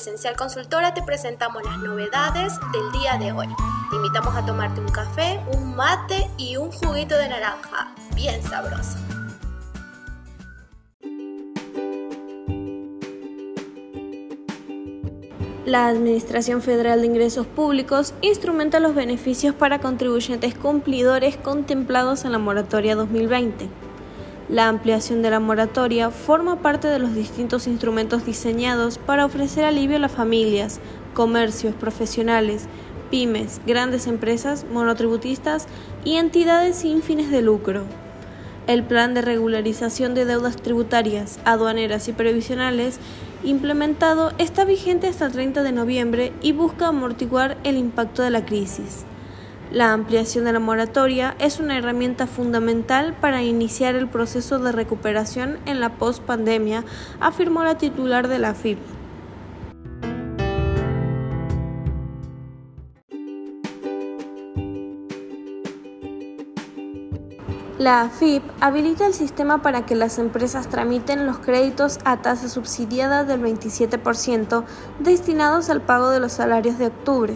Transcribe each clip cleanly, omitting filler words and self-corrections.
Esencial Consultora te presentamos las novedades del día de hoy. Te invitamos a tomarte un café, un mate y un juguito de naranja, bien sabroso. La Administración Federal de Ingresos Públicos instrumenta los beneficios para contribuyentes cumplidores contemplados en la moratoria 2020. La ampliación de la moratoria forma parte de los distintos instrumentos diseñados para ofrecer alivio a las familias, comercios, profesionales, pymes, grandes empresas, monotributistas y entidades sin fines de lucro. El Plan de Regularización de Deudas Tributarias, Aduaneras y Previsionales implementado está vigente hasta el 30 de noviembre y busca amortiguar el impacto de la crisis. La ampliación de la moratoria es una herramienta fundamental para iniciar el proceso de recuperación en la pospandemia, afirmó la titular de la AFIP. La AFIP habilita el sistema para que las empresas tramiten los créditos a tasa subsidiada del 27% destinados al pago de los salarios de octubre.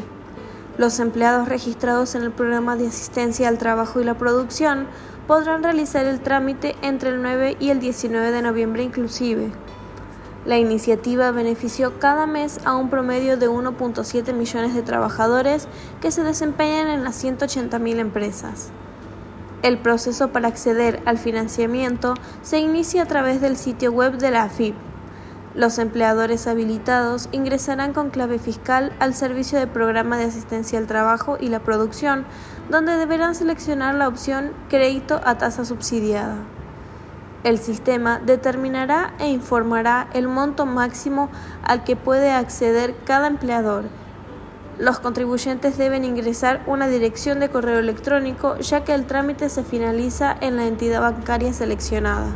Los empleados registrados en el Programa de Asistencia al Trabajo y la Producción podrán realizar el trámite entre el 9 y el 19 de noviembre inclusive. La iniciativa benefició cada mes a un promedio de 1.7 millones de trabajadores que se desempeñan en las 180.000 empresas. El proceso para acceder al financiamiento se inicia a través del sitio web de la AFIP. Los empleadores habilitados ingresarán con clave fiscal al servicio del Programa de Asistencia al Trabajo y la Producción, donde deberán seleccionar la opción Crédito a tasa subsidiada. El sistema determinará e informará el monto máximo al que puede acceder cada empleador. Los contribuyentes deben ingresar una dirección de correo electrónico, ya que el trámite se finaliza en la entidad bancaria seleccionada.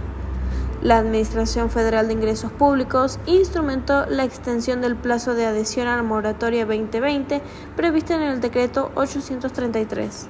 La Administración Federal de Ingresos Públicos instrumentó la extensión del plazo de adhesión a la moratoria 2020 prevista en el Decreto 833.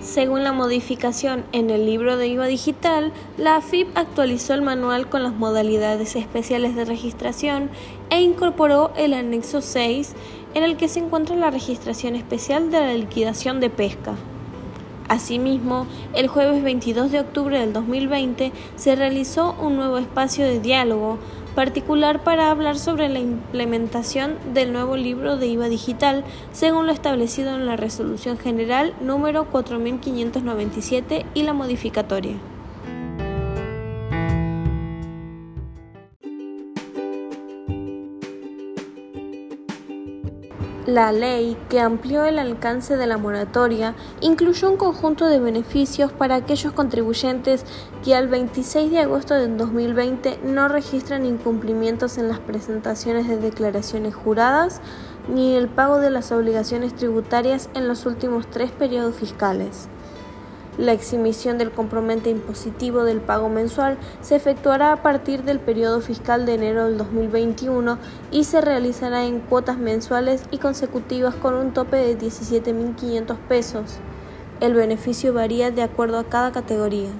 Según la modificación en el libro de IVA digital, la AFIP actualizó el manual con las modalidades especiales de registración e incorporó el anexo 6, en el que se encuentra la registración especial de la liquidación de pesca. Asimismo, el jueves 22 de octubre del 2020 se realizó un nuevo espacio de diálogo particular para hablar sobre la implementación del nuevo libro de IVA digital, según lo establecido en la Resolución General número 4597 y la modificatoria. La ley que amplió el alcance de la moratoria incluyó un conjunto de beneficios para aquellos contribuyentes que al 26 de agosto de 2020 no registran incumplimientos en las presentaciones de declaraciones juradas ni el pago de las obligaciones tributarias en los últimos 3 periodos fiscales. La exhibición del compromete impositivo del pago mensual se efectuará a partir del periodo fiscal de enero del 2021 y se realizará en cuotas mensuales y consecutivas con un tope de 17.500 pesos. El beneficio varía de acuerdo a cada categoría.